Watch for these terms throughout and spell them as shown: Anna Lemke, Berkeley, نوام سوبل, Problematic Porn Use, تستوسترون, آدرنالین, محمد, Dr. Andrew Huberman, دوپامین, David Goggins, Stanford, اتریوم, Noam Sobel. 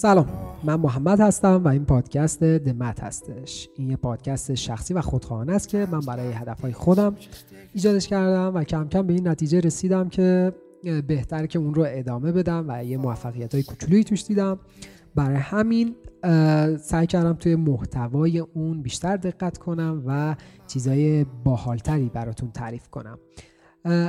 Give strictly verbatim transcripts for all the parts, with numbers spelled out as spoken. سلام، من محمد هستم و این پادکست دمت هستش. این یه پادکست شخصی و خودخواهانه است که من برای هدفهای خودم ایجادش کردم و کم کم به این نتیجه رسیدم که بهتر که اون رو ادامه بدم و یه موفقیت‌های کوچولویی توش دیدم. برای همین سعی کردم توی محتوای اون بیشتر دقت کنم و چیزای باحالتری براتون تعریف کنم.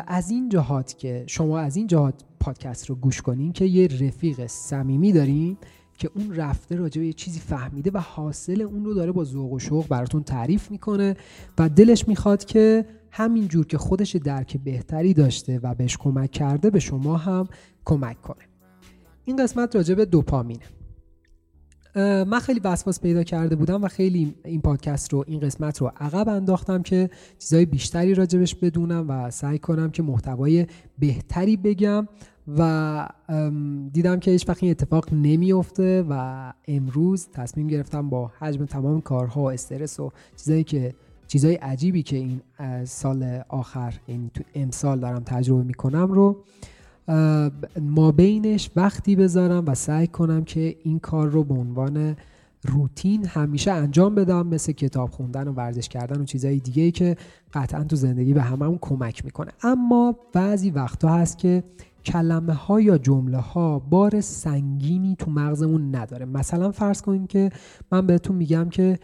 از این جهات که شما از این جهات پادکست رو گوش کنین که یه رفیق صمیمی دارین که اون رفته راجع به یه چیزی فهمیده و حاصل اون رو داره با ذوق و شوق براتون تعریف میکنه و دلش میخواد که همینجور که خودش درک بهتری داشته و بهش کمک کرده به شما هم کمک کنه. این قسمت راجع به دوپامینه. من خیلی وسواس پیدا کرده بودم و خیلی این پادکست رو، این قسمت رو عقب انداختم که چیزای بیشتری راجبش بدونم و سعی کنم که محتوای بهتری بگم و دیدم که هیچ وقت این اتفاق نمیفته و امروز تصمیم گرفتم با حجم تمام کارها و استرس و چیزایی که چیزای عجیبی که این سال آخر، این تو امسال دارم تجربه میکنم رو ما بینش وقتی بذارم و سعی کنم که این کار رو به عنوان روتین همیشه انجام بدم، مثل کتاب خوندن و ورزش کردن و چیزهای دیگه‌ای که قطعا تو زندگی به هممون کمک میکنه. اما بعضی وقتا هست که کلمه ها یا جمله ها بار سنگینی تو مغزمون نداره. مثلا فرض کنید که من بهتون میگم که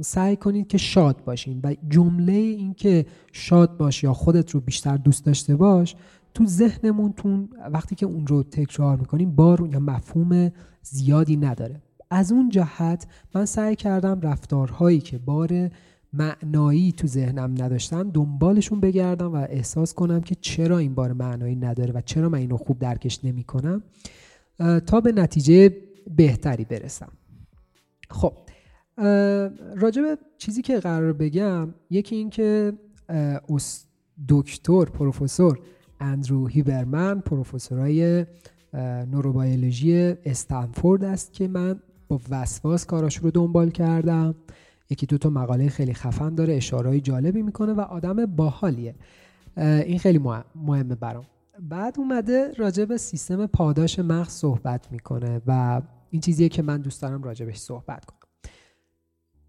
سعی کنید که شاد باشین و جمله این که شاد باش یا خودت رو بیشتر دوست داشته باش تو ذهنمون تون وقتی که اون رو تکرار میکنیم بار یا مفهوم زیادی نداره. از اون جهت من سعی کردم رفتارهایی که بار معنایی تو ذهنم نداشتن دنبالشون بگردم و احساس کنم که چرا این بار معنایی نداره و چرا من اینو خوب درکش نمی کنم تا به نتیجه بهتری برسم. خب راجع به چیزی که قرار بگم، یکی این که دکتر پروفسور اندرو هیبرمن، پروفسورای نوروبیولوژی استنفورد است که من با وسواس کاراش رو دنبال کردم. یکی دو تا مقاله خیلی خفن داره، اشارهای جالبی میکنه و آدم باحالیه. این خیلی مهمه برام. بعد اومده راجع به سیستم پاداش مغز صحبت میکنه و این چیزیه که من دوست دارم راجع بهش صحبت کنم.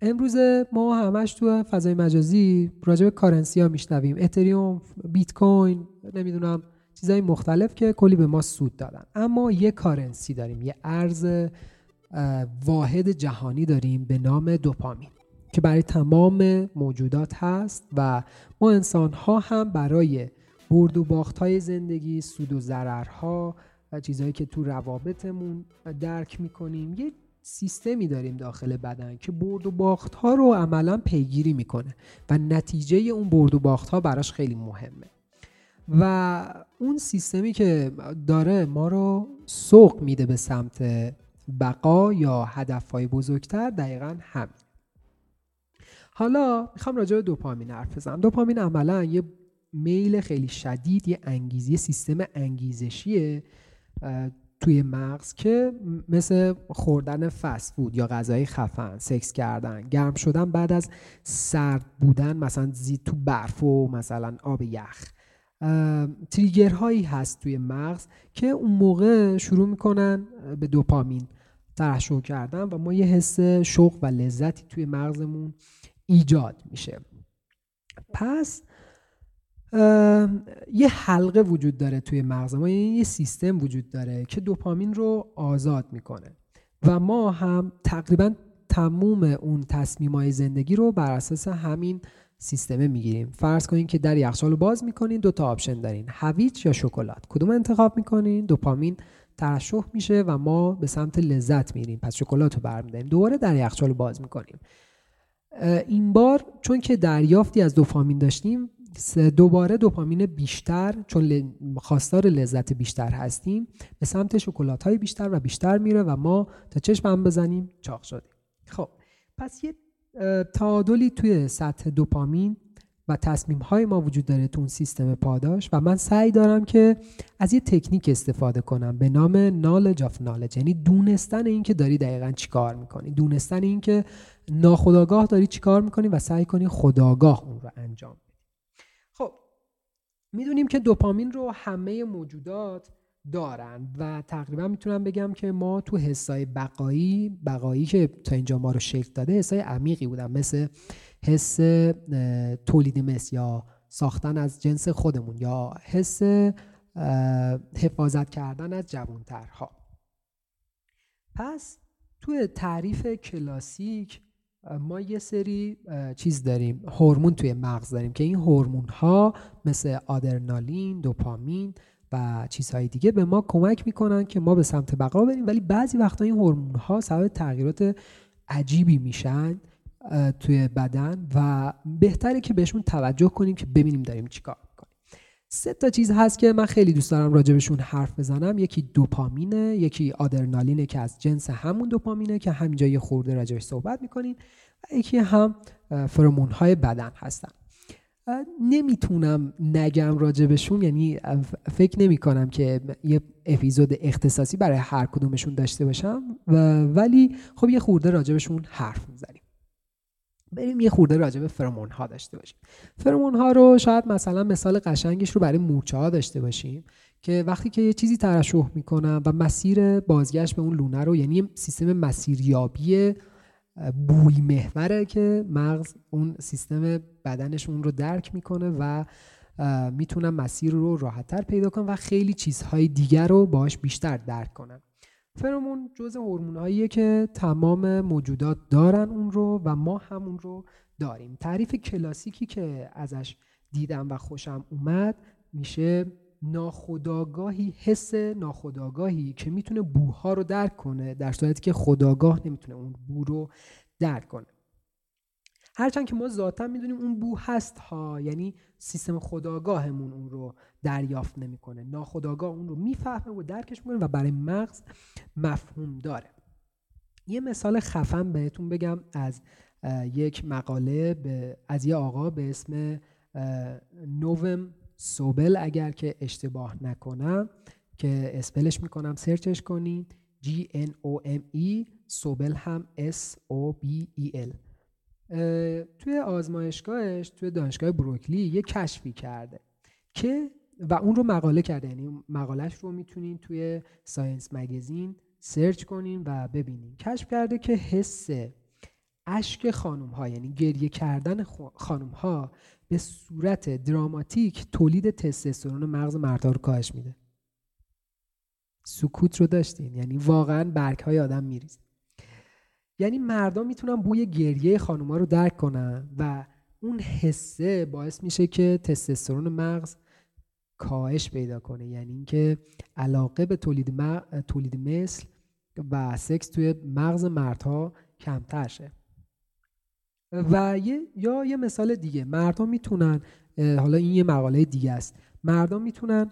امروز ما همش تو فضای مجازی راجع به کارنسی ها میشنویم، اتریوم، بیت کوین، نمیدونم چیزای مختلف که کلی به ما سود دادن. اما یه کارنسی داریم، یه ارز واحد جهانی داریم به نام دوپامین که برای تمام موجودات هست و ما انسان ها هم برای برد و باخت های زندگی، سود و ضرر ها و چیزایی که تو روابطمون درک میکنیم یه سیستمی داریم داخل بدن که برد و باخت ها رو عملا پیگیری میکنه و نتیجه اون برد و باخت ها براش خیلی مهمه و اون سیستمی که داره ما رو سوق میده به سمت بقا یا هدفهای بزرگتر دقیقاً همین. حالا میخوام راجع به دوپامین حرف بزنم. دوپامین عملا یه میل خیلی شدید، یه انگیزه، سیستم انگیزشیه توی مغز که مثل خوردن فست فود یا غذای خفن، سکس کردن، گرم شدن بعد از سرد بودن، مثلا زید تو برف و مثلا آب یخ، تریگرهایی هست توی مغز که اون موقع شروع میکنن به دوپامین ترشح کردن و ما یه حس شوق و لذتی توی مغزمون ایجاد میشه. پس یه حلقه وجود داره توی مغز ما، یعنی یه سیستم وجود داره که دوپامین رو آزاد میکنه و ما هم تقریبا تموم اون تصمیمای زندگی رو بر اساس همین سیستمه میگیریم. فرض کنین که در یخچال رو باز میکنین، دو تا آپشن دارین، هویج یا شکلات، کدوم انتخاب میکنین؟ دوپامین ترشح میشه و ما به سمت لذت میریم، پس شکلات رو برمیداریم، دوباره در یخچال رو باز میکنیم. این بار چون که دریافتی از دوپامین داشتیم دوباره دوپامین بیشتر، چون خواستار لذت بیشتر هستیم، به سمت شکلات‌های بیشتر و بیشتر میره و ما تا چشم هم بزنیم چاق شدیم. خب پس یه تعادلی توی سطح دوپامین و تصمیم‌های ما وجود داره تو اون سیستم پاداش و من سعی دارم که از یه تکنیک استفاده کنم به نام knowledge of knowledge، یعنی دونستن این که داری دقیقاً چیکار می‌کنی، دونستن این که ناخودآگاه داری چیکار می‌کنی و سعی کنی خودآگاه اون رو انجام. میدونیم که دوپامین رو همه موجودات دارن و تقریبا میتونم بگم که ما تو حسای بقایی بقایی که تا اینجا ما رو شکل داده حسای عمیقی بودن، مثل حس تولید مثل یا ساختن از جنس خودمون یا حس حفاظت کردن از جوانترها. پس تو تعریف کلاسیک ما یه سری چیز داریم، هورمون توی مغز داریم که این هورمون ها مثل آدرنالین، دوپامین و چیزهای دیگه به ما کمک میکنن که ما به سمت بقا بریم، ولی بعضی وقتا این هورمون ها سبب تغییرات عجیبی میشن توی بدن و بهتره که بهشون توجه کنیم که ببینیم داریم چیکار میکنیم. سه تا چیز هست که من خیلی دوست دارم راجبشون حرف بزنم، یکی دوپامینه، یکی آدرنالینه که از جنس همون دوپامینه که همینجا یه خورده راجبش صحبت میکنیم، و یکی هم فرمونهای بدن هستن. نمیتونم نگم راجبشون، یعنی فکر نمی کنم که یه اپیزود اختصاصی برای هر کدومشون داشته باشم، ولی خب یه خورده راجبشون حرف میزنیم. بریم یه خورده راجع به فرمون ها داشته باشیم. فرمون ها رو شاید مثلا مثال قشنگش رو برای مورچه ها داشته باشیم که وقتی که یه چیزی ترشح میکنن و مسیر بازگشت به اون لونه رو، یعنی سیستم مسیریابی بوی محوره که مغز اون سیستم بدنش اون رو درک میکنه و میتونن مسیر رو راحت‌تر پیدا کنن و خیلی چیزهای دیگر رو باهاش بیشتر درک کنن. فرمون جزء هورمون‌هاییه که تمام موجودات دارن اون رو و ما هم اون رو داریم. تعریف کلاسیکی که ازش دیدم و خوشم اومد میشه ناخودآگاهی، حس ناخودآگاهی که میتونه بوها رو درک کنه در صورتی که خودآگاه نمیتونه اون بو رو درک کنه. هرچند که ما ذاتاً میدونیم اون بو هست ها، یعنی سیستم خودآگاهمون اون رو دریافت نمیکنه، ناخودآگاه اون رو میفهمه و درکش میکنه و برای مغز مفهوم داره. یه مثال خفن بهتون بگم از یک مقاله از یه آقا به اسم نوام سوبل، اگر که اشتباه نکنم که اسپلش میکنم، سرچش کنین جی ان او ام ای، سوبل هم اس او بی ای ال. توی آزمایشگاهش توی دانشگاه بروکلی یه کشفی کرده که و اون رو مقاله کرده، یعنی مقالهش رو میتونین توی ساینس مگزین سرچ کنین و ببینین. کشف کرده که حس اشک خانم ها، یعنی گریه کردن خانم ها به صورت دراماتیک تولید تستوسترون مغز مردا رو کاهش میده. سکوت رو داشتین، یعنی واقعا برگ های آدم میریزه. یعنی مردا میتونن بوی گریه خانوما رو درک کنن و اون حسه باعث میشه که تستوسترون مغز کاهش پیدا کنه، یعنی اینکه علاقه به تولید مغ... تولید مثل و سکس توی مغز مردها کمتر شه. و یه... یا یه مثال دیگه، مردا میتونن، حالا این یه مقاله دیگه است، مردا میتونن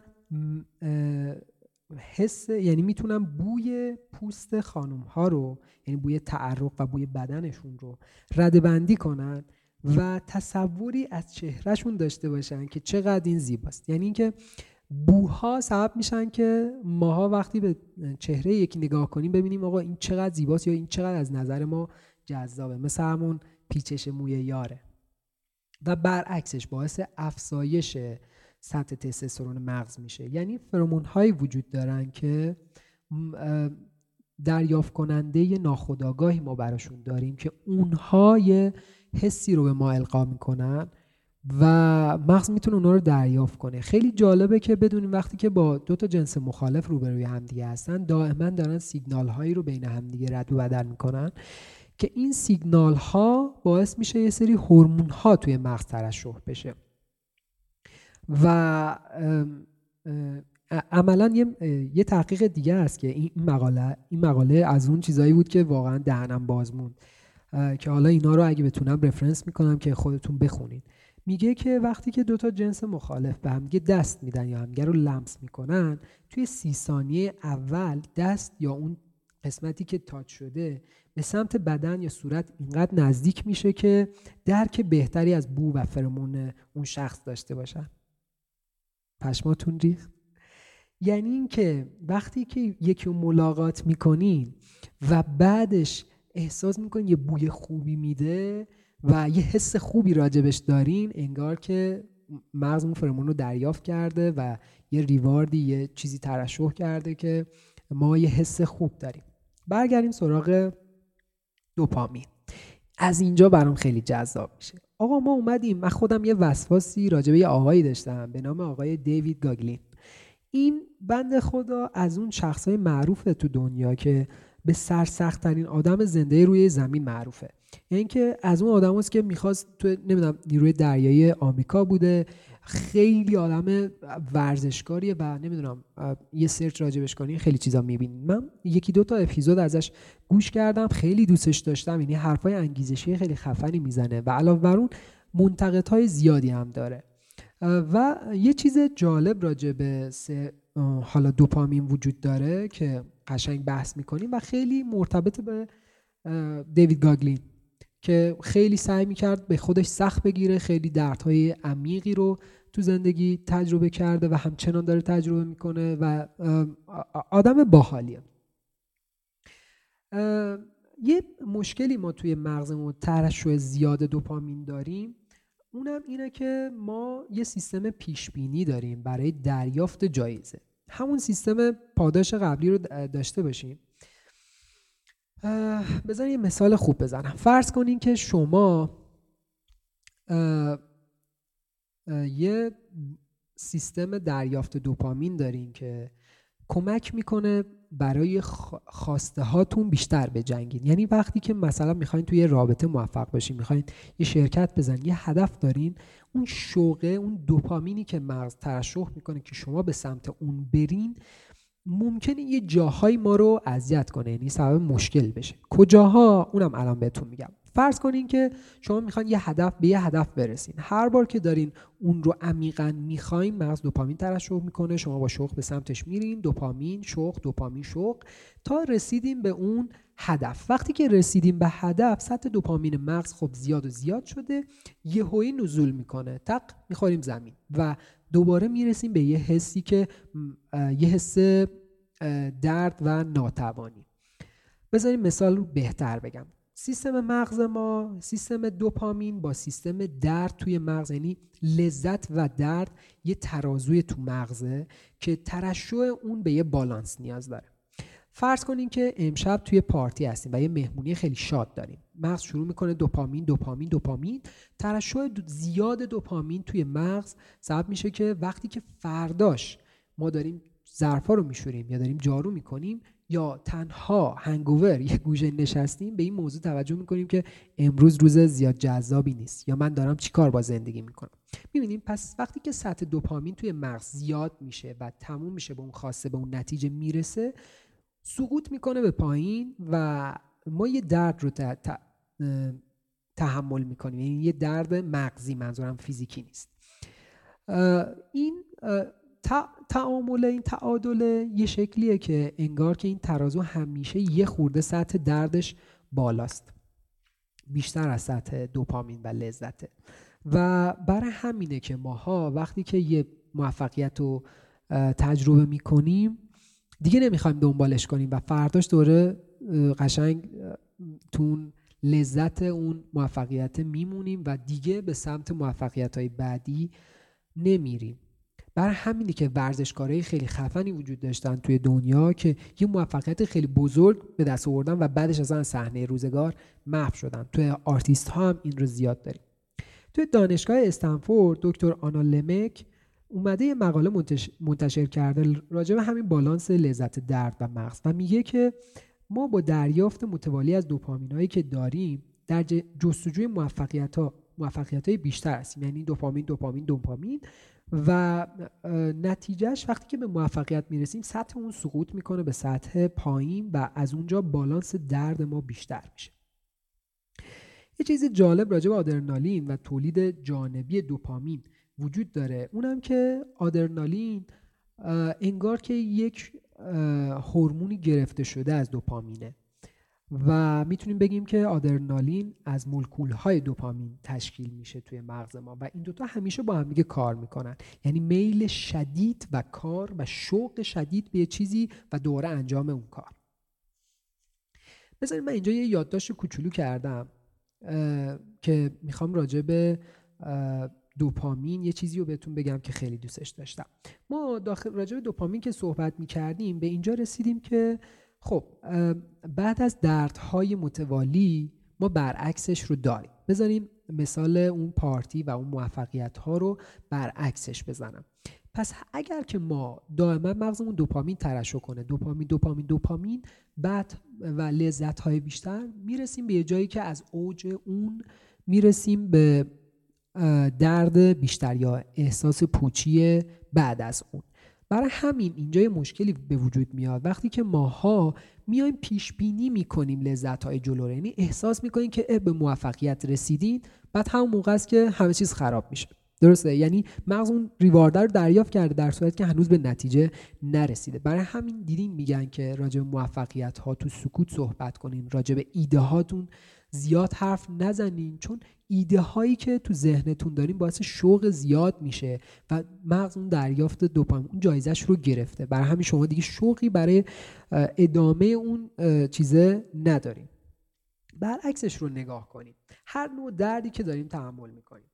حس، یعنی میتونن بوی پوست خانم ها رو، یعنی بوی تعرق و بوی بدنشون رو ردبندی کنن و تصوری از چهرهشون داشته باشن که چقدر این زیباست. یعنی اینکه بوها سبب میشن که ماها وقتی به چهره یکی نگاه کنیم ببینیم آقا این چقدر زیباست یا این چقدر از نظر ما جذابه، مثل همون پیچش موی یاره. و برعکسش باعث افزایش سطح تستوسترون مغز میشه. یعنی فرمون هایی وجود دارن که دریافت کننده ناخودآگاهی ما براشون داریم که اونها یه حسی رو به ما القا میکنن و مغز میتونه اونها رو دریافت کنه. خیلی جالبه که بدونیم وقتی که با دو تا جنس مخالف روبروی همدیگه هستن دائما دارن سیگنال هایی رو بین همدیگه رد و بدل میکنن که این سیگنال ها باعث میشه یه سری هورمون ها توی مغز ترشح بشه و عملا یه, یه تحقیق دیگه است که این مقاله این مقاله از اون چیزایی بود که واقعا دهنم باز موند، که حالا اینا رو اگه بتونم رفرنس میکنم که خودتون بخونین. میگه که وقتی که دوتا جنس مخالف به همگه دست میدن یا همگه رو لمس میکنن، توی سی ثانیه اول دست یا اون قسمتی که تاچ شده به سمت بدن یا صورت اینقدر نزدیک میشه که درک بهتری از بو و فرمون اون شخص داشته باشن. پشماتون ریخت؟ یعنی این که وقتی که یکی رو ملاقات میکنین و بعدش احساس میکنین یه بوی خوبی میده و یه حس خوبی راجبش دارین، انگار که مغز اون فرمون رو دریافت کرده و یه ریواردی، یه چیزی ترشح کرده که ما یه حس خوب داریم. برگردیم سراغ دوپامین. از اینجا برام خیلی جذاب میشه. آقا ما اومدیم، من خودم یه وسواسی راجبه یه آقایی داشتم به نام آقای دیوید گاگلین. این بنده خدا از اون شخصای معروفه تو دنیا که به سرسخت‌ترین آدم زنده روی زمین معروفه. یعنی که از اون آدم هست که میخواست تو نمیدونم نیروی دریایی آمریکا بوده، خیلی آدم ورزشکاریه و نمیدونم یه سرچ راجبش کنی خیلی چیزا میبینی. من یکی دو تا اپیزود ازش گوش کردم، خیلی دوستش داشتم. یعنی حرفای انگیزشی خیلی خفنی میزنه و علاوه بر اون منتقدهای زیادی هم داره. و یه چیز جالب راجب حالا دوپامین وجود داره که قشنگ بحث میکنیم و خیلی مرتبط به دیوید گاگلین که خیلی سعی میکرد به خودش سخت بگیره، خیلی دردهای عمیقی رو تو زندگی تجربه کرده و همچنان داره تجربه میکنه و آدم باحالیه. یه مشکلی ما توی مغزمون ترشح زیاد دوپامین داریم، اونم اینه که ما یه سیستم پیشبینی داریم برای دریافت جایزه. همون سیستم پاداش قبلی رو داشته باشیم. بذارین یه مثال خوب بزنم. فرض کنین که شما اه، اه، یه سیستم دریافت دوپامین دارین که کمک میکنه برای خواسته هاتون بیشتر بجنگین. یعنی وقتی که مثلا میخواین توی رابطه موفق بشین، میخواین یه شرکت بزنین، یه هدف دارین، اون شوقه، اون دوپامینی که مغز ترشح میکنه که شما به سمت اون برین، ممکنه یه جاهای ما رو اذیت کنه، یعنی سبب مشکل بشه. کجاها؟ اونم الان بهتون میگم. فرض کنین که شما میخواین یه هدف به یه هدف برسین، هر بار که دارین اون رو عمیقاً میخواین، مغز دوپامین ترشح میکنه، شما با شوق به سمتش میرین، دوپامین شوق، دوپامین شوق، تا رسیدین به اون هدف. وقتی که رسیدین به هدف، سطح دوپامین مغز خب زیاد و زیاد شده، یهویی نزول میکنه، تق میخوریم زمین و دوباره میرسیم به یه حسی که یه حس درد و ناتوانی. بذاریم مثال رو بهتر بگم. سیستم مغز ما، سیستم دوپامین با سیستم درد توی مغز، یعنی لذت و درد، یه ترازوی تو مغزه که ترشح اون به یه بالانس نیاز داره. فرض کنین که امشب توی پارتی هستیم و یه مهمونی خیلی شاد داریم. مغز شروع میکنه دوپامین، دوپامین، دوپامین. ترشح زیاد دوپامین توی مغز سبب میشه که وقتی که فرداش ما داریم ظرفا رو میشوریم یا داریم جارو میکنیم یا تنها هنگوور یه گوشه نشستیم، به این موضوع توجه میکنیم که امروز روز زیاد جذابی نیست یا من دارم چیکار با زندگی میکنم. میبینیم پس وقتی که سطح دوپامین توی مغز زیاد میشه و تموم میشه، به اون خواسته، به اون نتیجه میرسه، سقوط میکنه به پایین و ما یه درد رو ت... ت... تحمل میکنیم. یعنی یه درد مغزی، منظورم فیزیکی نیست. این تا... تعامل، این تعادل یه شکلیه که انگار که این ترازو همیشه یه خورده سطح دردش بالاست، بیشتر از سطح دوپامین و لذته. و برای همینه که ماها وقتی که یه موفقیت رو تجربه میکنیم دیگه نمیخوایم دنبالش کنیم و فرداش دوره قشنگ تون لذت اون موفقیت میمونیم و دیگه به سمت موفقیت‌های بعدی نمیریم. برای همینه که ورزشکارای خیلی خفنی وجود داشتن توی دنیا که یه موفقیت خیلی بزرگ به دست آوردن و بعدش اصلا صحنه روزگار محو شدن. توی آرتیست ها هم این رو زیاد داریم. توی دانشگاه استنفورد دکتر آنا لمک اومده یه مقاله منتشر کرده راجع به همین بالانس لذت درد و مغز و میگه که ما با دریافت متوالی از دوپامینایی که داریم در جستجوی موفقیت‌ها موفقیت‌های بیشتر هستیم. یعنی دوپامین دوپامین دوپامین و نتیجهش وقتی که به موفقیت میرسیم سطح اون سقوط میکنه به سطح پایین و از اونجا بالانس درد ما بیشتر میشه. یه چیز جالب راجع به آدرنالین و تولید جانبی دوپامین وجود داره، اونم که آدرنالین انگار که یک هورمونی گرفته شده از دوپامینه و میتونیم بگیم که آدرنالین از مولکول‌های دوپامین تشکیل میشه توی مغز ما و این دوتا همیشه با هم دیگه کار میکنن. یعنی میل شدید و کار و شوق شدید به چیزی و دوره انجام اون کار. بذارید من اینجا یه یادداشت کوچولو کردم که میخوام راجع به دوپامین، یه چیزی رو بهتون بگم که خیلی دوستش داشتم. ما داخل راجع به دوپامین که صحبت می‌کردیم به اینجا رسیدیم که خب بعد از دردهای متوالی ما برعکسش رو داریم. بذاریم مثال اون پارتی و اون موفقیت‌ها رو برعکسش بزنم. پس اگر که ما دائما مغزمون دوپامین ترشح کنه، دوپامین دوپامین دوپامین بعد و لذت‌های بیشتر، میرسیم به یه جایی که از اوج اون میرسیم به درد بیشتر یا احساس پوچی بعد از اون. برای همین اینجا یه مشکلی به وجود میاد وقتی که ماها میایم پیش بینی میکنیم لذت‌های جلو رو، یعنی احساس میکنیم که به موفقیت رسیدین، بعد همون موقع است که همه چیز خراب میشه. درسته، یعنی مغز اون ریواردر رو دریافت کرده در صورتی که هنوز به نتیجه نرسیده. برای همین دیدین میگن که راجع به موفقیت ها تو سکوت صحبت کنین، راجع به ایده هاتون زیاد حرف نزنین، چون ایده هایی که تو ذهنتون دارین باعث شوق زیاد میشه و مغز اون دریافت دوپامین اون جایزش رو گرفته. برای همین شما دیگه شوقی برای ادامه اون چیزه ندارین. برعکسش رو نگاه کنین، هر نوع دردی که داریم تحمل میکنیم،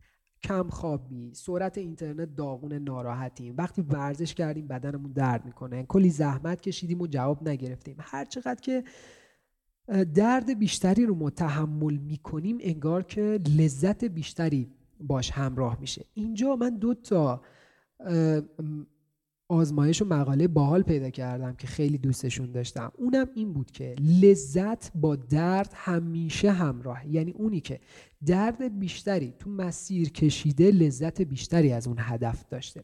کم خوابی، سرعت اینترنت داغون، ناراحتیم، وقتی ورزش کردیم بدنمون درد میکنه، کلی زحمت کشیدیم و جواب نگرفتیم، هر چقدر که درد بیشتری رو ما تحمل میکنیم انگار که لذت بیشتری باش همراه میشه. اینجا من دو تا آزمایش و مقاله باحال پیدا کردم که خیلی دوستشون داشتم. اونم این بود که لذت با درد همیشه همراهه، یعنی اونی که درد بیشتری تو مسیر کشیده لذت بیشتری از اون هدف داشته.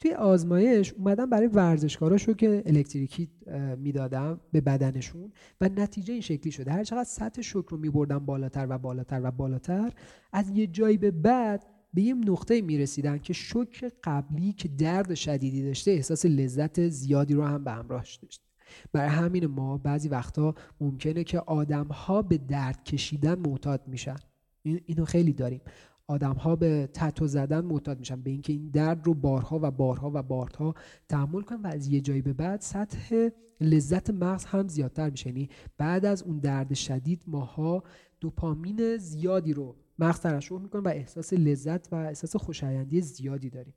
توی آزمایش اومدم برای ورزشکاراشو که الکتریکی میدادم به بدنشون و نتیجه این شکلی شده، هر چقدر سطح شوک رو میبردم بالاتر و بالاتر و بالاتر، از یه جایی به بعد به یه نقطه میرسیدن که شوک قبلی که درد شدیدی داشته احساس لذت زیادی رو هم به همراهش داشته. برای همین ما بعضی وقتا ممکنه که آدم‌ها به درد کشیدن معتاد میشن، اینو خیلی داریم، آدم‌ها به تتو زدن معتاد میشن، به اینکه این درد رو بارها و بارها و بارها تحمل کنن و از یه جایی به بعد سطح لذت مغز هم زیادتر میشه. یعنی بعد از اون درد شدید ماها دوپامین زیادی رو مغز ترشح میکنه و احساس لذت و احساس خوشایندی زیادی داریم.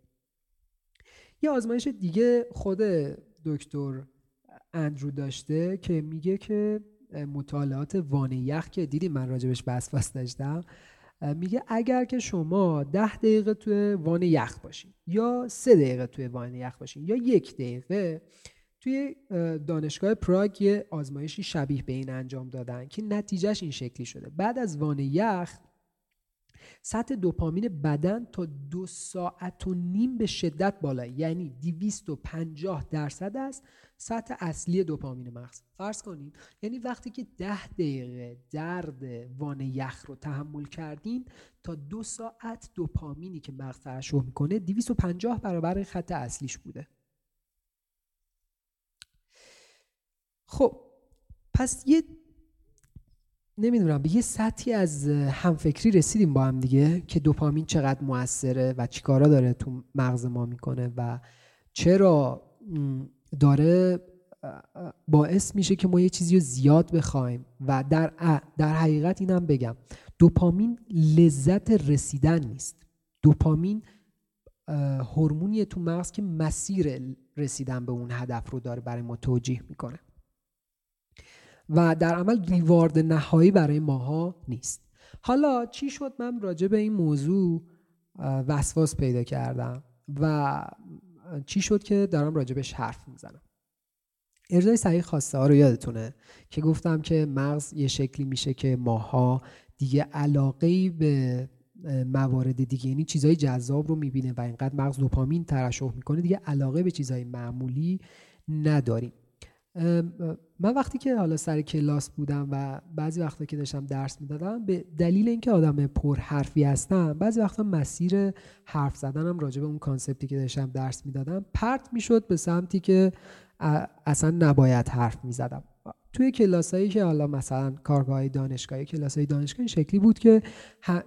یه آزمایش دیگه خود دکتر اندرو داشته که میگه که مطالعات وان یخ که دیدیم من راجبش بحث بس داشتم، میگه اگر که شما ده دقیقه توی وان یخ باشین یا سه دقیقه توی وان یخ باشین یا یک دقیقه، توی دانشگاه پراگ یه آزمایشی شبیه به این انجام دادن که نتیجهش این شکلی شده، بعد از وان یخ سطح دوپامین بدن تا دو ساعت و نیم به شدت بالا، یعنی دویست و پنجاه درصد از سطح اصلی دوپامین مغز. فرض کنین یعنی وقتی که ده دقیقه درد وان یخ رو تحمل کردین تا دو ساعت دوپامینی که مغز ترشح میکنه دویست و پنجاه برابر خط اصلیش بوده. خب پس یه نمیدونم به یه سطحی از همفکری رسیدیم با هم دیگه که دوپامین چقدر موثره و چیکارا داره تو مغز ما میکنه و چرا داره باعث میشه که ما یه چیزی رو زیاد بخوایم. و در در حقیقت اینم بگم، دوپامین لذت رسیدن نیست، دوپامین هورمونیه تو مغز که مسیر رسیدن به اون هدف رو داره برای ما توجیه میکنه و در عمل ریوارد نهایی برای ماها نیست. حالا چی شد من راجع به این موضوع وسواس پیدا کردم و چی شد که دارم راجع بهش حرف میزنم؟ ارضای صحیح خواسته ها رو یادتونه که گفتم که مغز یه شکلی میشه که ماها دیگه علاقه‌ای به موارد دیگه، یعنی چیزای جذاب رو میبینه و اینقدر مغز دوپامین ترشح میکنه دیگه علاقه به چیزای معمولی نداریم. من وقتی که حالا سر کلاس بودم و بعضی وقتا که داشتم درس میدادم، به دلیل اینکه آدم پر حرفی هستم بعضی وقتا مسیر حرف زدنم راجع به اون کانسپتی که داشتم درس میدادم پرت میشد به سمتی که اصلا نباید حرف میزدم. توی کلاسایی که حالا مثلا کارگاه‌های دانشگاهی، کلاسای دانشگاهی شکلی بود که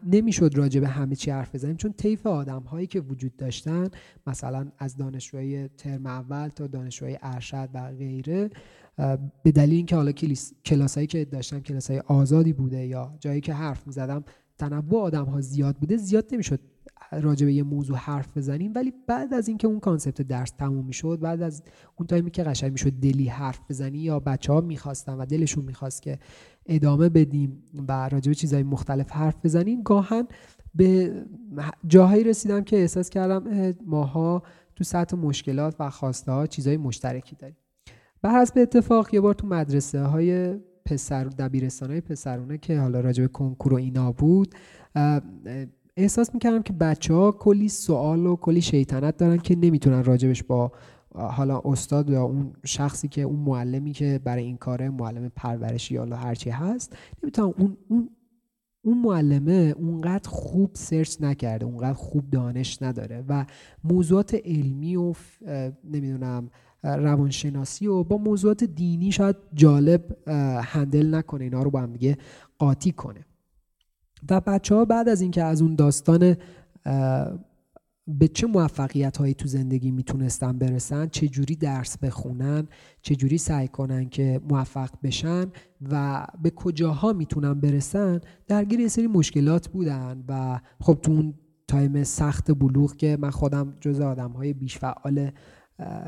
نمیشد راجع به همه چی حرف بزنیم، چون طیف آدم‌هایی که وجود داشتن مثلا از دانشجوی ترم اول تا دانشجوی ارشد و غیره، به دلیل اینکه حالا کلاسایی که داشتم کلاسای آزادی بوده یا جایی که حرف می‌زدم تنوع آدم‌ها زیاد بوده، زیاد نمیشد راجع به یه موضوع حرف بزنیم، ولی بعد از اینکه اون کانسپت درس تموم میشد، بعد از اون تایمی که قشنگ میشد دلی حرف بزنی یا بچه‌ها می‌خواستن و دلشون می‌خواست که ادامه بدیم و راجع به چیزهای مختلف حرف بزنیم، گاهن به جاهایی رسیدم که احساس کردم ماها تو سطح مشکلات و خواسته‌ها چیزهای مشترکی داریم. به هر حسب اتفاق یه بار تو مدرسه‌های پسر دبیرستان‌های پسرونه که حالا راجع به کنکور و اینا بود، احساس میکردم که بچه‌ها کلی سوال و کلی شیطنت دارن که نمیتونن راجبش با حالا استاد یا اون شخصی که اون معلمی که برای این کاره، معلم پرورشی یا هر چی هست، نمیتونن اون اون اون معلمه اونقدر خوب سرچ نکرده، اونقدر خوب دانش نداره و موضوعات علمی و نمیدونم روانشناسی و با موضوعات دینی شاید جالب هندل نکنه، اینا رو با هم دیگه قاطی کنه. و بچه‌ها بعد از اینکه از اون داستان به چه موفقیت‌هایی تو زندگی میتونستن برسن، چه جوری درس بخونن، چه جوری سعی کنن که موفق بشن و به کجاها میتونن برسن، درگیر یه سری مشکلات بودن و خب تو اون تایم سخت بلوغ که من خودم جز آدم‌های بیش فعال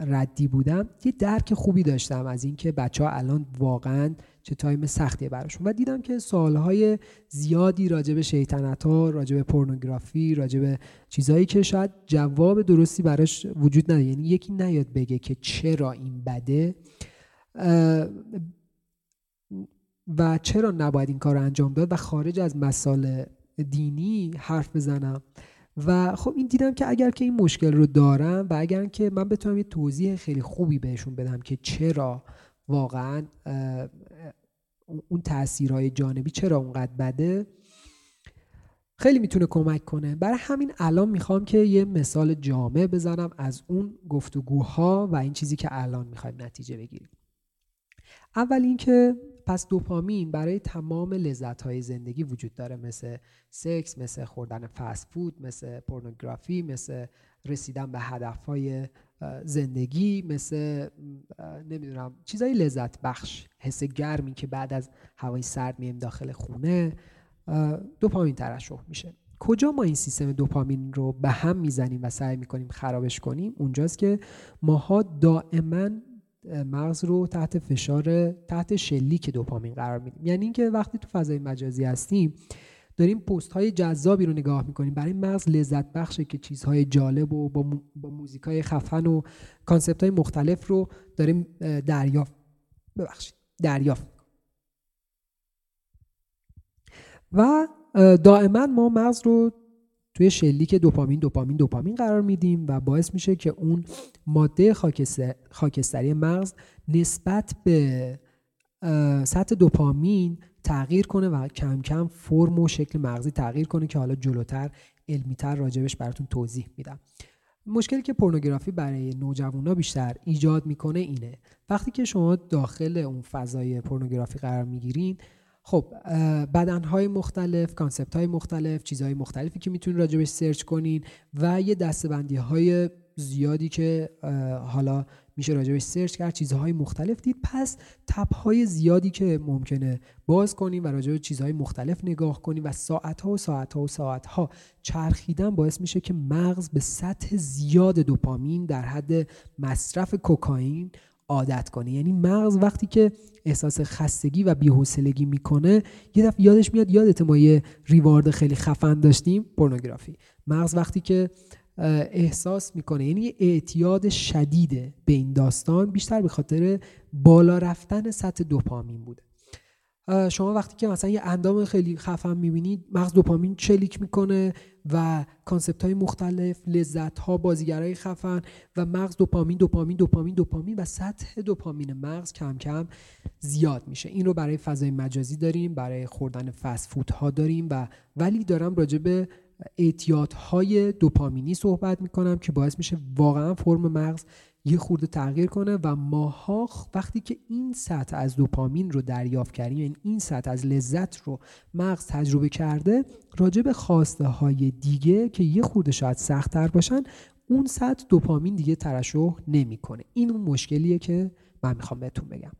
ردی بودم، یه درک خوبی داشتم از اینکه بچه‌ها الان واقعاً چه تایم سختیه براشون و دیدم که سوال‌های زیادی راجع به شیطنت‌ها، راجع به پورنوگرافی، راجع به چیزایی که شاید جواب درستی براش وجود نداره، یعنی یکی نیاد بگه که چرا این بده و چرا نباید این کار رو انجام داد و خارج از مسائل دینی حرف بزنم. و خب این دیدم که اگر که این مشکل رو دارم و اگر که من بتونم یه توضیح خیلی خوبی بهشون بدم که چرا واقعا اون تأثیرهای جانبی چرا اونقدر بده، خیلی میتونه کمک کنه. برای همین الان میخوام که یه مثال جامع بزنم از اون گفتگوها و این چیزی که الان میخوایم نتیجه بگیریم. اول این که پس دوپامین برای تمام لذت‌های زندگی وجود داره، مثل سکس، مثل خوردن فست فود، مثل پورنوگرافی، مثل رسیدن به هدف‌های زندگی، مثل نمیدونم چیزای لذت بخش، حس گرمی که بعد از هوای سرد میایم داخل خونه، دوپامین ترشح میشه. کجا ما این سیستم دوپامین رو به هم میزنیم و سعی میکنیم خرابش کنیم؟ اونجاست که ماها دائما مغز رو تحت فشار، تحت شلیک دوپامین قرار میدیم. یعنی اینکه وقتی تو فضای مجازی هستیم داریم پست‌های جذابی رو نگاه می‌کنیم، برای مغز لذت بخشه که چیزهای جالب و با با موزیکای خفن و کانسپت‌های مختلف رو داریم دریافت ببخشید دریافت و دائما ما مغز رو توی شلیک دوپامین دوپامین دوپامین قرار میدیم و باعث میشه که اون ماده خاکستر، خاکستری مغز نسبت به سطح دوپامین تغییر کنه و کم کم فرم و شکل مغزی تغییر کنه که حالا جلوتر علمی‌تر راجبش براتون توضیح میدم. مشکلی که پورنوگرافی برای نوجوانا بیشتر ایجاد میکنه اینه، وقتی که شما داخل اون فضای پورنوگرافی قرار میگیرین، خب بدنهای مختلف، کانسپت‌های مختلف، چیزهای مختلفی که میتونین راجبش سرچ کنین و یه دسته‌بندی‌های زیادی که حالا میشه راجبش سرچ کرد، چیزهای مختلف دید، پس تب‌های زیادی که ممکنه باز کنیم و راجب چیزهای مختلف نگاه کنیم و ساعت‌ها و ساعت‌ها و ساعت‌ها چرخیدن باعث میشه که مغز به سطح زیاد دوپامین در حد مصرف کوکائین عادت کنه. یعنی مغز وقتی که احساس خستگی و بی‌حوصلگی میکنه، یه دفعه یادش میاد، یادت ما یه ریوارد خیلی خفن داشتیم، پورنوگرافی. مغز وقتی که احساس میکنه، یعنی اعتیاد شدیده به این داستان، بیشتر به خاطر بالا رفتن سطح دوپامین بوده. شما وقتی که مثلا یه اندام خیلی خفن میبینید، مغز دوپامین شلیک میکنه و کانسپت های مختلف، لذت ها، بازیگرای خفن و مغز دوپامین دوپامین دوپامین دوپامین و سطح دوپامین مغز کم کم زیاد میشه. این رو برای فضای مجازی داریم، برای خوردن فست فود ها داریم و ولی دارم راجع به اعتیادهای دوپامینی صحبت میکنم که باعث میشه واقعا فرم مغز یه خورده تغییر کنه و ماها وقتی که این سطح از دوپامین رو دریافت کردیم، یعنی این سطح از لذت رو مغز تجربه کرده، راجع به خواسته های دیگه که یه خورده شاید سخت تر باشن، اون سطح دوپامین دیگه ترشح نمی کنه. این اون مشکلیه که من میخوام بهتون بگم.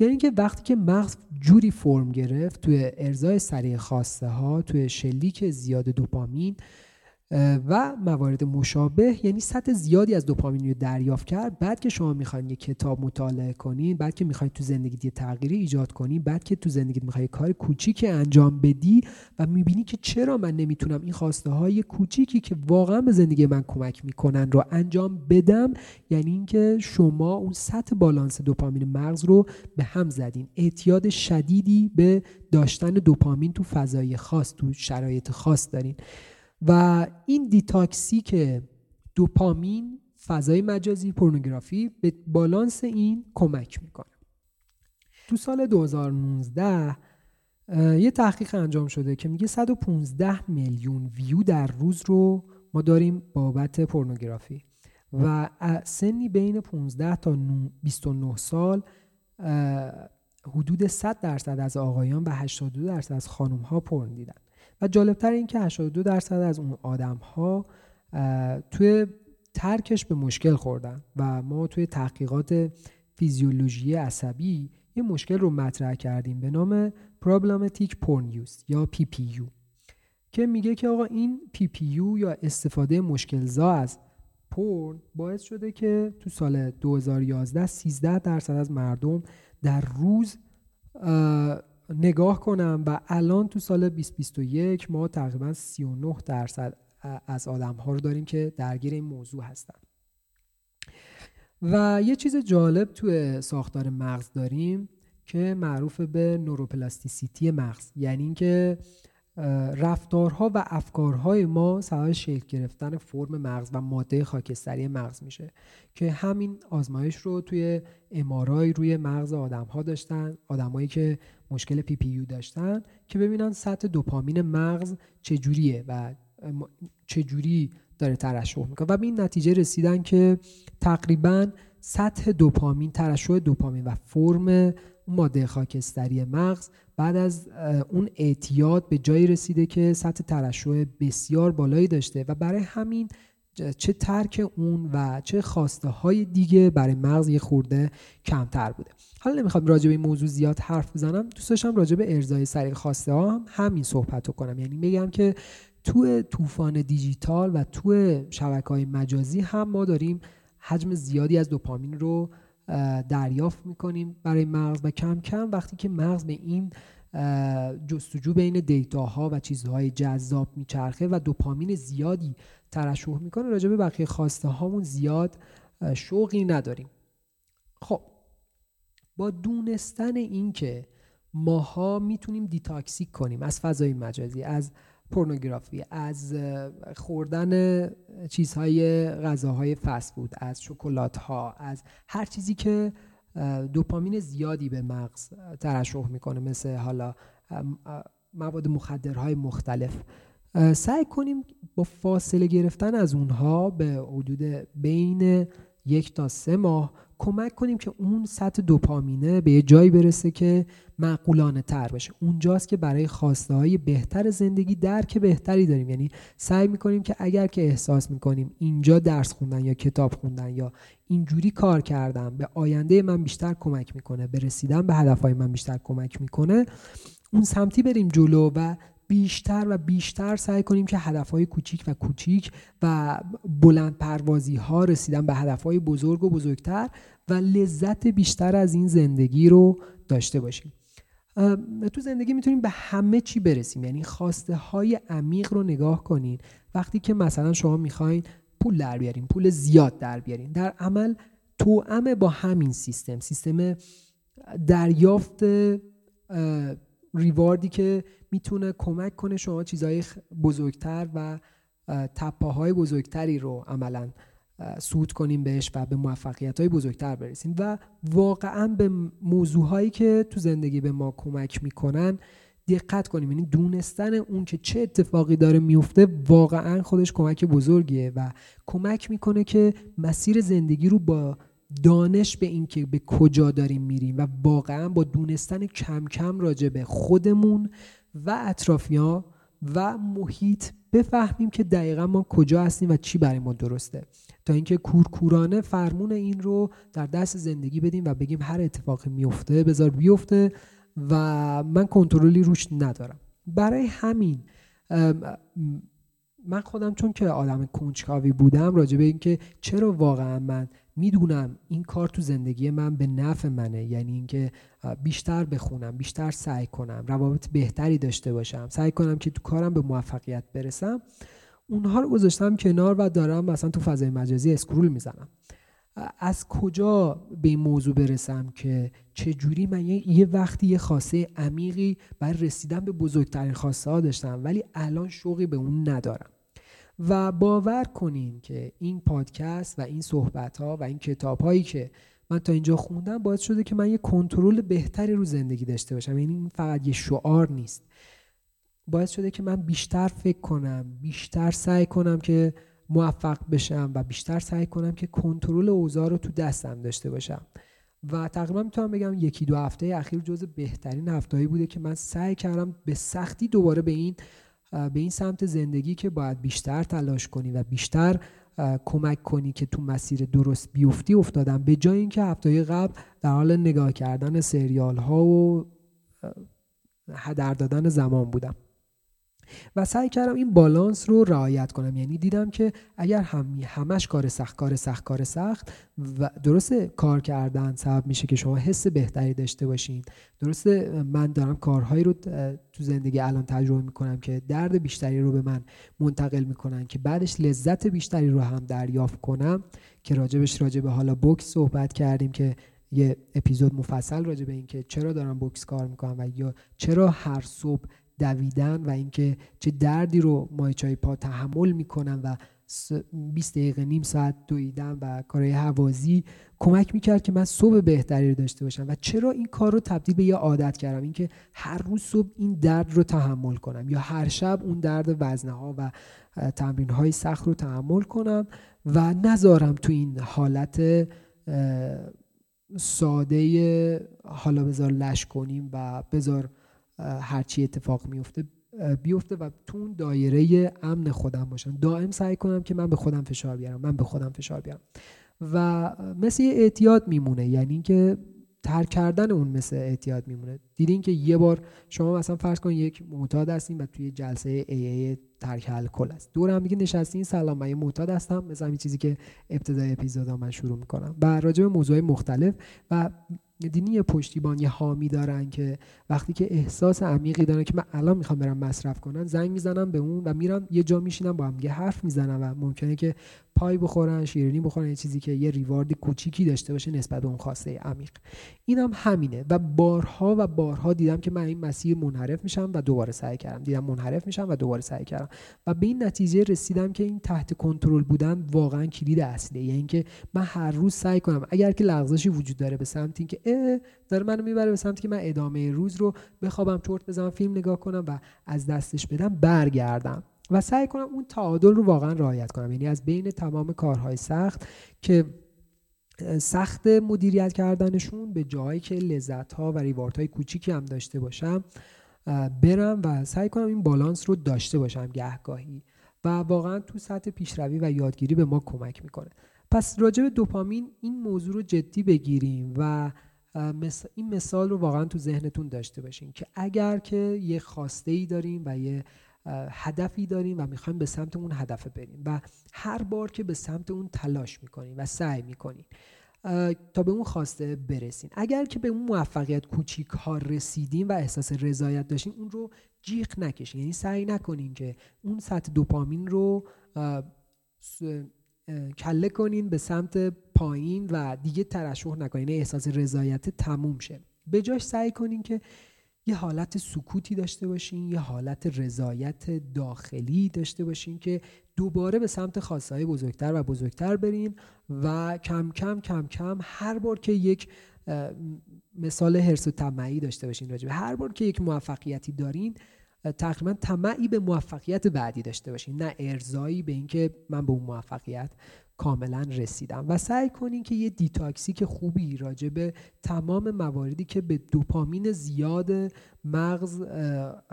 یعنی که وقتی که مغز جوری فرم گرفت توی ارضای سریع خواسته ها، توی شلیک زیاد دوپامین، و موارد مشابه، یعنی سطح زیادی از دوپامین رو دریافت کرد. بعد که شما میخواین یک کتاب مطالعه کنین، بعد که میخواین تو زندگیت یه تغییری ایجاد کنین، بعد که تو زندگیت میخواین یه کار کوچیکی انجام بدی و میبینی که چرا من نمیتونم این خواسته های کوچیکی که واقعا به زندگی من کمک میکنن رو انجام بدم، یعنی اینکه شما اون سطح بالانس دوپامین مغز رو به هم زدین. اعتیاد شدیدی به داشتن دوپامین تو فضای خاص، تو شرایط خاص دارین. و این دیتاکسیک دوپامین، فضای مجازی، پورنوگرافی به بالانس این کمک میکنه. تو سال دو هزار و نوزده یه تحقیق انجام شده که میگه صد و پانزده میلیون ویو در روز رو ما داریم بابت پورنوگرافی و سنی بین پانزده تا بیست و نه سال حدود صد درصد از آقایان و هشتاد و دو درصد از خانم‌ها پورن دیدن. و جالبتر این که هشتاد و دو درصد از اون آدم‌ها توی ترکش به مشکل خوردن و ما توی تحقیقات فیزیولوژی عصبی یه مشکل رو مطرح کردیم به نام Problematic Porn Use یا پی پی یو که میگه که آقا این پی پی یو یا استفاده مشکل‌زا از پورن باعث شده که تو سال دو هزار و یازده سیزده درصد از مردم در روز نگاه کنم و الان تو سال بیست و بیست و یک ما تقریبا سی و نه درصد از آدم ها رو داریم که درگیر این موضوع هستن. و یه چیز جالب تو ساختار مغز داریم که معروف به نوروپلاستیسیتی مغز، یعنی اینکه رفتارها و افکارهای ما سبب شکل گرفتن فرم مغز و ماده خاکستری مغز میشه که همین آزمایش رو توی ام آر آی روی مغز آدم‌ها داشتن، آدمایی که مشکل پی پی یو داشتن، که ببینن سطح دوپامین مغز چجوریه و چجوری داره ترشح میکنه و به این نتیجه رسیدن که تقریباً سطح دوپامین، ترشح دوپامین و فرم ماده خاکستری مغز بعد از اون اعتیاد به جایی رسیده که سطح ترشح بسیار بالایی داشته و برای همین چه ترک اون و چه خواسته های دیگه برای مغز یه خورده کمتر بوده. حالا نمیخوام راجع به این موضوع زیاد حرف بزنم، دوست داشتم راجع به ارضای سریع خواسته ها هم همین صحبت رو کنم. یعنی میگم که تو طوفان دیجیتال و تو شبکه‌های مجازی هم ما داریم حجم زیادی از دوپامین رو دریافت میکنیم برای مغز و کم کم وقتی که مغز به این جستجو بین دیتاها و چیزهای جذاب میچرخه و دوپامین زیادی ترشح میکنه، راجع به بقیه خواسته هامون زیاد شوقی نداریم. خب با دونستن این که ماها میتونیم دیتاکسیک کنیم از فضای مجازی، از پورنوگرافی، از خوردن چیزهای غذاهای فست فود، از شکلات ها، از هر چیزی که دوپامین زیادی به مغز ترشح میکنه، مثل حالا مواد مخدرهای مختلف، سعی کنیم با فاصله گرفتن از اونها به حدود بین یک تا سه ماه کمک کنیم که اون سطح دوپامینه به یه جایی برسه که معقولانه تر بشه. اونجاست که برای خواسته های بهتر زندگی درک بهتری داریم. یعنی سعی میکنیم که اگر که احساس میکنیم اینجا درس خوندن یا کتاب خوندن یا اینجوری کار کردن به آینده من بیشتر کمک میکنه، به رسیدن به هدفهای من بیشتر کمک میکنه، اون سمتی بریم جلو و بیشتر و بیشتر سعی کنیم که هدفهای کوچیک و کوچیک و بلند پروازی ها رسیدن به هدفهای بزرگ و بزرگتر و لذت بیشتر از این زندگی رو داشته باشیم. تو زندگی میتونیم به همه چی برسیم، یعنی خواسته های عمیق رو نگاه کنین. وقتی که مثلا شما میخواین پول در بیارین، پول زیاد در بیارین، در عمل توأم با همین سیستم، سیستم دریافت ریواردی که میتونه کمک کنه شما چیزهای بزرگتر و تپه‌های بزرگتری رو عملاً صعود کنیم بهش و به موفقیت‌های بزرگتر برسیم و واقعاً به موضوعهایی که تو زندگی به ما کمک میکنن دقت کنیم. یعنی دونستن اون که چه اتفاقی داره میفته واقعاً خودش کمک بزرگیه و کمک میکنه که مسیر زندگی رو با دانش به این که به کجا داریم میریم و واقعا با دونستن کم کم راجع به خودمون و اطرافیان و محیط بفهمیم که دقیقا ما کجا هستیم و چی برای ما درسته، تا اینکه کورکورانه فرمون این رو در دست زندگی بدیم و بگیم هر اتفاقی میفته بذار بیفته و من کنترلی روش ندارم. برای همین من خودم چون که آدم کنجکاوی بودم راجع به این که چرا واقعا من میدونم این کار تو زندگی من به نفع منه، یعنی اینکه بیشتر بخونم، بیشتر سعی کنم، روابط بهتری داشته باشم، سعی کنم که تو کارم به موفقیت برسم، اونها رو گذاشتم کنار و دارم مثلا تو فضای مجازی اسکرول میزنم. از کجا به این موضوع برسم که چجوری من یه وقتی یه خواسته عمیقی برای رسیدن به بزرگترین خواسته ها داشتم ولی الان شوقی به اون ندارم. و باور کنین که این پادکست و این صحبت ها و این کتاب هایی که من تا اینجا خوندم باعث شده که من یه کنترل بهتری رو زندگی داشته باشم، یعنی این فقط یه شعار نیست، باعث شده که من بیشتر فکر کنم، بیشتر سعی کنم که موفق بشم و بیشتر سعی کنم که کنترل اوضاع رو تو دستم داشته باشم. و تقریبا میتونم بگم یکی دو هفته اخیر جز بهترین هفته‌ای بوده که من سعی کردم به سختی دوباره به این به این سمت زندگی که باید بیشتر تلاش کنی و بیشتر کمک کنی که تو مسیر درست بیفتی افتادم، به جای اینکه هفته‌های قبل در حال نگاه کردن سریال ها و هدر دادن زمان بودم. و سعی کردم این بالانس رو رعایت کنم، یعنی دیدم که اگر هم همش کار سخت کار سخت کار سخت و درسته کار کردن سبب میشه که شما حس بهتری داشته باشین، درسته من دارم کارهایی رو تو زندگی الان تجربه میکنم که درد بیشتری رو به من منتقل میکنن که بعدش لذت بیشتری رو هم دریافت کنم که راجبش راجبه حالا بوکس صحبت کردیم که یه اپیزود مفصل راجبه این که چرا دارم بوکس کار میکنم و یا چرا هر صبح دویدن و اینکه چه دردی رو مایچای پا تحمل میکنن و بیست دقیقه نیم ساعت دویدن و کارهای هوازی کمک میکرد که من صبح بهتری رو داشته باشم و چرا این کار رو تبدیل به یه عادت کردم، اینکه هر روز صبح این درد رو تحمل کنم یا هر شب اون درد وزنه‌ها و تمرین‌های سخت رو تحمل کنم و نذارم تو این حالت ساده حالا بذار لش کنیم و بذار هرچی اتفاق میفته بیفته و تو اون دایره امن خودم باشم. دائم سعی کنم که من به خودم فشار بیارم من به خودم فشار بیارم و مثل یه اعتیاد میمونه، یعنی اینکه ترک کردن اون مثل اعتیاد میمونه. دیدین که یه بار شما مثلا فرض کن یک معتاد هستین و توی جلسه ای ای ترک الکل است، دور هم دیگه نشستین، سلام من یه معتاد هستم، مثلا این چیزی که ابتدای اپیزودا من شروع میکنم و راجع به موضوعات مختلف و دینی یه پشتیبان یه حامی دارن که وقتی که احساس عمیقی دارن که من الان میخوام برم مصرف کنن زنگ میزنم به اون و میرم یه جا میشینم با هم دیگه حرف میزنم و ممکنه که پای بخورن، شیرینی بخورن، یه چیزی که یه ریوارد کوچیکی داشته باشه نسبت به اون خواسته عمیق. اینم همینه و بارها و بارها دیدم که من این مسیر منحرف میشم و دوباره سعی کردم، دیدم منحرف میشم و دوباره سعی کردم و به این نتیجه رسیدم که این تحت کنترل بودن واقعا کلید اصلیه، یعنی اینکه من هر روز سعی کنم اگر که لغزشی وجود داره به سمت اینکه داره منو میبره به سمت که من ادامه روز رو بخوابم، چرت بزنم، فیلم نگاه کنم و از دستش بدم، برگردم و سعی کنم اون تعادل رو واقعا رعایت کنم، یعنی از بین تمام کارهای سخت که سخت مدیریت کردنشون به جایی که لذت‌ها و ریواردهای کوچیکی هم داشته باشم برم و سعی کنم این بالانس رو داشته باشم گهگاهی و واقعا تو سطح پیشروی و یادگیری به ما کمک میکنه. پس راجع به دوپامین این موضوع رو جدی بگیریم و این مثال رو واقعا تو ذهنتون داشته باشین که اگر که یه خواسته‌ای داریم و یه هدفی داریم و میخوایم به سمت اون هدف بریم و هر بار که به سمت اون تلاش میکنیم و سعی میکنیم تا به اون خواسته برسین، اگر که به اون موفقیت کوچیک ها رسیدیم و احساس رضایت داشتیم اون رو جیغ نکشین، یعنی سعی نکنین که اون سطح دوپامین رو کله کنین به سمت پایین و دیگه ترشح نکنین، احساس رضایت تموم شه. به جاش سعی کنین که یه حالت سکوتی داشته باشین، یه حالت رضایت داخلی داشته باشین که دوباره به سمت خواسته‌های بزرگتر و بزرگتر برین و کم کم کم کم هر بار که یک مثال حرص و طمعی داشته باشین راجبه هر بار که یک موفقیتی دارین تقریبا طمعی به موفقیت بعدی داشته باشین، نه ارضایی به اینکه من به اون موفقیت کاملا رسیدم و سعی کنین که یه دیتاکسیک خوبی راجع به تمام مواردی که به دوپامین زیاد مغز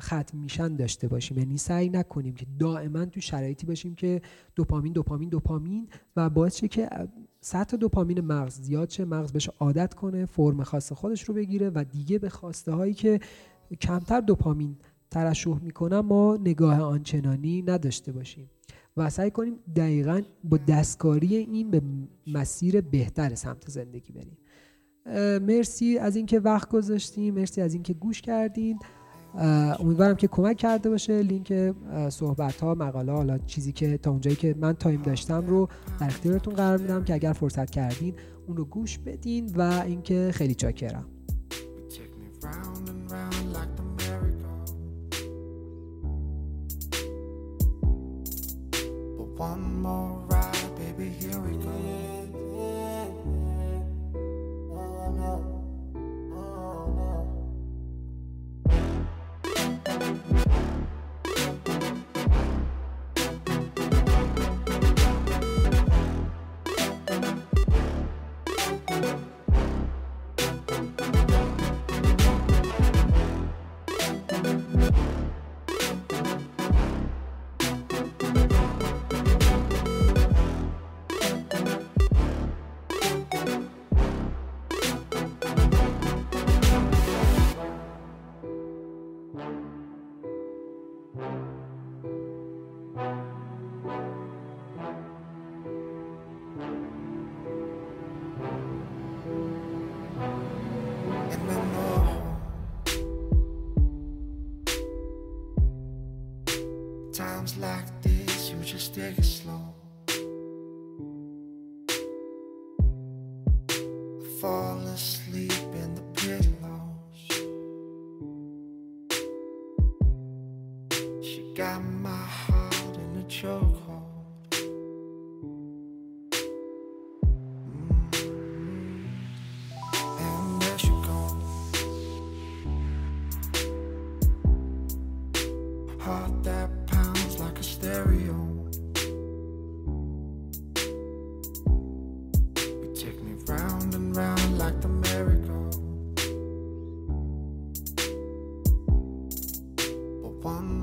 ختم میشن داشته باشیم، یعنی سعی نکنیم که دائما تو شرایطی باشیم که دوپامین دوپامین دوپامین و باعث شه که سطح دوپامین مغز زیاد شه، مغز بهش عادت کنه، فرم خاص خودش رو بگیره و دیگه به خواسته هایی که کمتر دوپامین ترشح میکنن ما نگاه آنچنانی نداشته باشیم. و سعی کنیم دقیقاً با دستکاری این به مسیر بهتر سمت زندگی بریم. مرسی از اینکه وقت گذاشتین، مرسی از اینکه گوش کردین. امیدوارم که کمک کرده باشه. لینک صحبت‌ها، مقاله، حالا چیزی که تا اونجایی که من تایم داشتم رو در اختیارتون قرار میدم که اگر فرصت کردین اون رو گوش بدین و اینکه خیلی چاکرم. One more ride, baby, here we go. Like this, you just take it slow. I fall asleep in the pillows. She got my heart in a chokehold. Mm-hmm. And there she goes. Heart that like a stereo. You take me round and round like the merry-go. But one